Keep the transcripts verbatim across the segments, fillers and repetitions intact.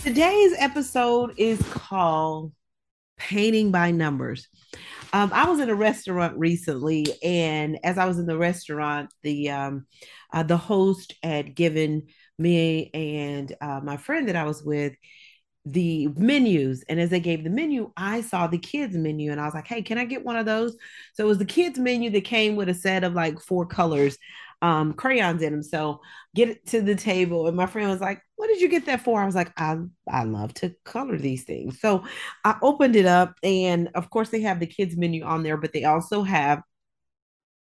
Today's episode is called Painting by Numbers. Um, I was in a restaurant recently, and as I was in the restaurant, the um, uh, the host had given me and uh, my friend that I was with the menus. And as they gave the menu, I saw the kids menu, and I was like, hey, can I get one of those? So it was the kids menu that came with a set of like four colors, um, crayons in them. So get it to the table. And my friend was like, what did you get that for? I was like, I, I love to color these things. So I opened it up, and of course they have the kids menu on there, but they also have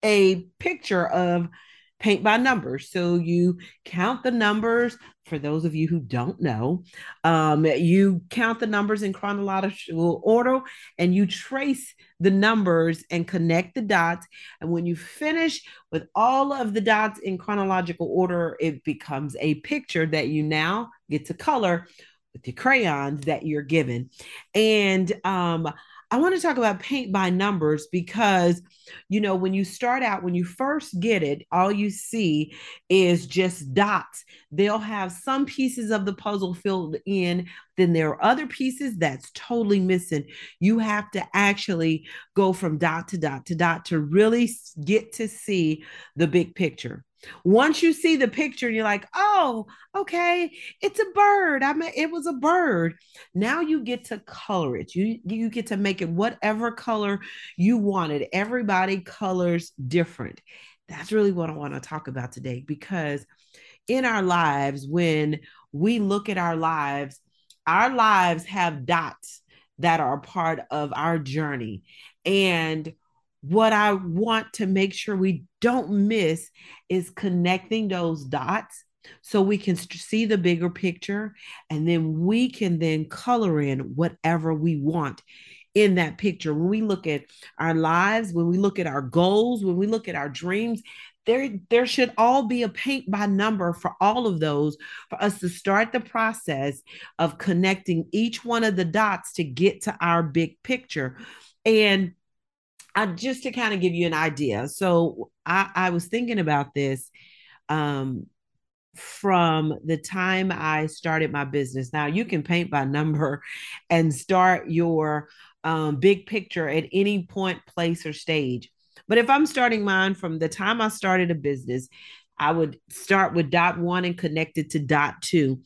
a picture of paint by numbers. So you count the numbers. For those of you who don't know, um, you count the numbers in chronological order, and you trace the numbers and connect the dots. And when you finish with all of the dots in chronological order, it becomes a picture that you now get to color with the crayons that you're given. And um, I want to talk about paint by numbers because, you know, when you start out, when you first get it, all you see is just dots. They'll have some pieces of the puzzle filled in. Then there are other pieces that's totally missing. You have to actually go from dot to dot to dot to really get to see the big picture. Once you see the picture, you're like, oh, okay, it's a bird. I mean, it was a bird. Now you get to color it. You, you get to make it whatever color you wanted. Everybody colors different. That's really what I want to talk about today, because in our lives, when we look at our lives, our lives have dots that are a part of our journey. And what I want to make sure we don't miss is connecting those dots so we can st- see the bigger picture, and then we can then color in whatever we want in that picture. When we look at our lives, when we look at our goals, when we look at our dreams, there, there should all be a paint by number for all of those for us to start the process of connecting each one of the dots to get to our big picture. And I, just to kind of give you an idea. So I, I was thinking about this um, from the time I started my business. Now you can paint by number and start your um, big picture at any point, place, or stage. But if I'm starting mine from the time I started a business, I would start with dot one and connect it to dot two.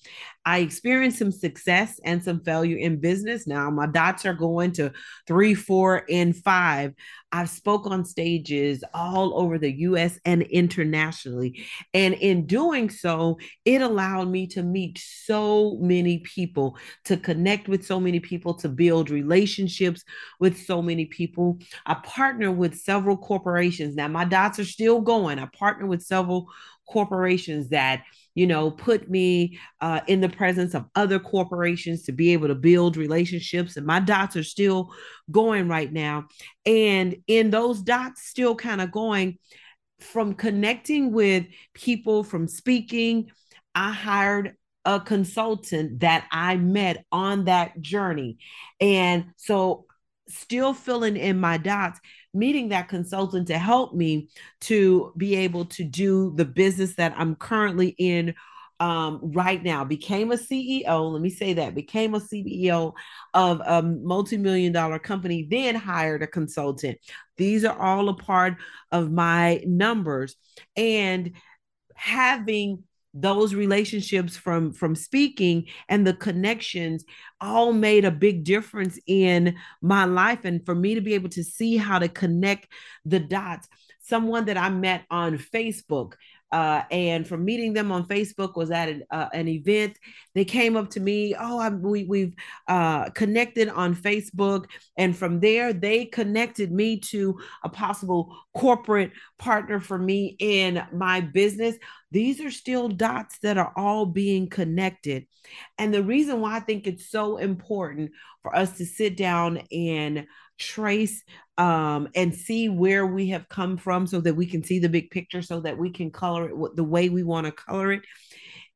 I experienced some success and some failure in business. Now my dots are going to three, four, and five. I've spoke on stages all over the U S and internationally. And in doing so, it allowed me to meet so many people, to connect with so many people, to build relationships with so many people. I partner with several corporations. Now my dots are still going. I partner with several corporations that, you know, put me uh, in the presence of other corporations to be able to build relationships. And my dots are still going right now. And in those dots still kind of going from connecting with people, from speaking, I hired a consultant that I met on that journey. And so still filling in my dots, meeting that consultant to help me to be able to do the business that I'm currently in um, right now. Became a C E O. Let me say that. Became a C E O of a multi-million dollar company, then hired a consultant. These are all a part of my numbers. And having those relationships from, from speaking and the connections all made a big difference in my life. And for me to be able to see how to connect the dots, someone that I met on Facebook Uh, and from meeting them on Facebook, was at an, uh, an event. They came up to me, oh, I, we, we've uh, connected on Facebook. And from there, they connected me to a possible corporate partner for me in my business. These are still dots that are all being connected. And the reason why I think it's so important for us to sit down and trace um, and see where we have come from so that we can see the big picture, so that we can color it the way we want to color it,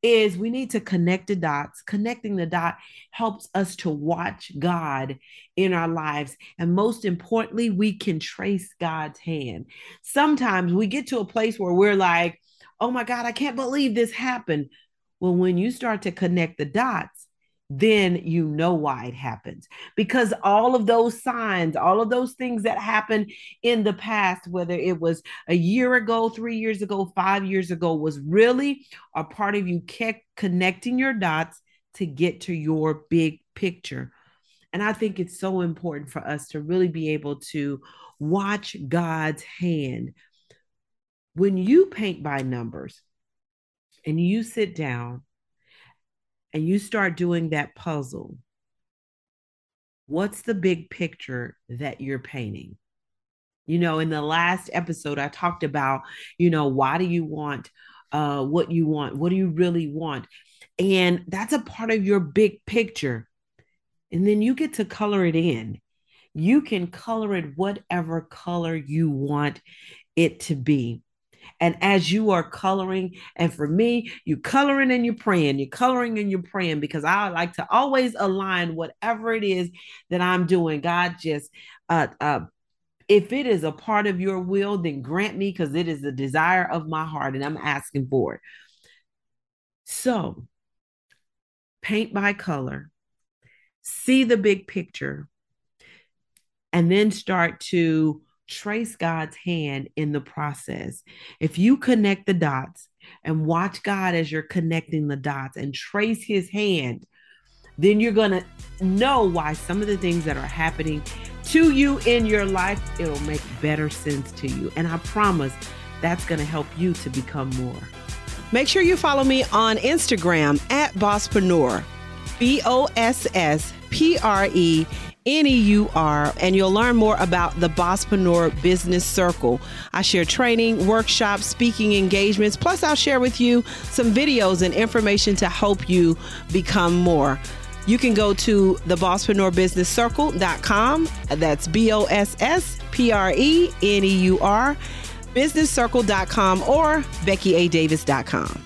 is we need to connect the dots. Connecting the dot helps us to watch God in our lives. And most importantly, we can trace God's hand. Sometimes we get to a place where we're like, oh my God, I can't believe this happened. Well, when you start to connect the dots, then you know why it happens, because all of those signs, all of those things that happened in the past, whether it was a year ago, three years ago, five years ago, was really a part of you kept connecting your dots to get to your big picture. And I think it's so important for us to really be able to watch God's hand. When you paint by numbers and you sit down and you start doing that puzzle, what's the big picture that you're painting? You know, in the last episode, I talked about, you know, why do you want uh, what you want? What do you really want? And that's a part of your big picture. And then you get to color it in. You can color it whatever color you want it to be. And as you are coloring, and for me, you coloring and you're praying, you're coloring and you're praying, because I like to always align whatever it is that I'm doing. God, just, uh, uh, if it is a part of your will, then grant me, because it is the desire of my heart and I'm asking for it. So paint by color, see the big picture, and then start to trace God's hand in the process. If you connect the dots and watch God as you're connecting the dots and trace his hand, then you're going to know why some of the things that are happening to you in your life, it'll make better sense to you. And I promise that's going to help you to become more. Make sure you follow me on Instagram at Bosspreneur, B O S S P R E N E U R, and you'll learn more about the Bosspreneur Business Circle. I share training, workshops, speaking engagements, plus I'll share with you some videos and information to help you become more. You can go to the bosspreneur business circle dot com. That's B O S S P R E N E U R, business circle dot com or Becky A Davis dot com.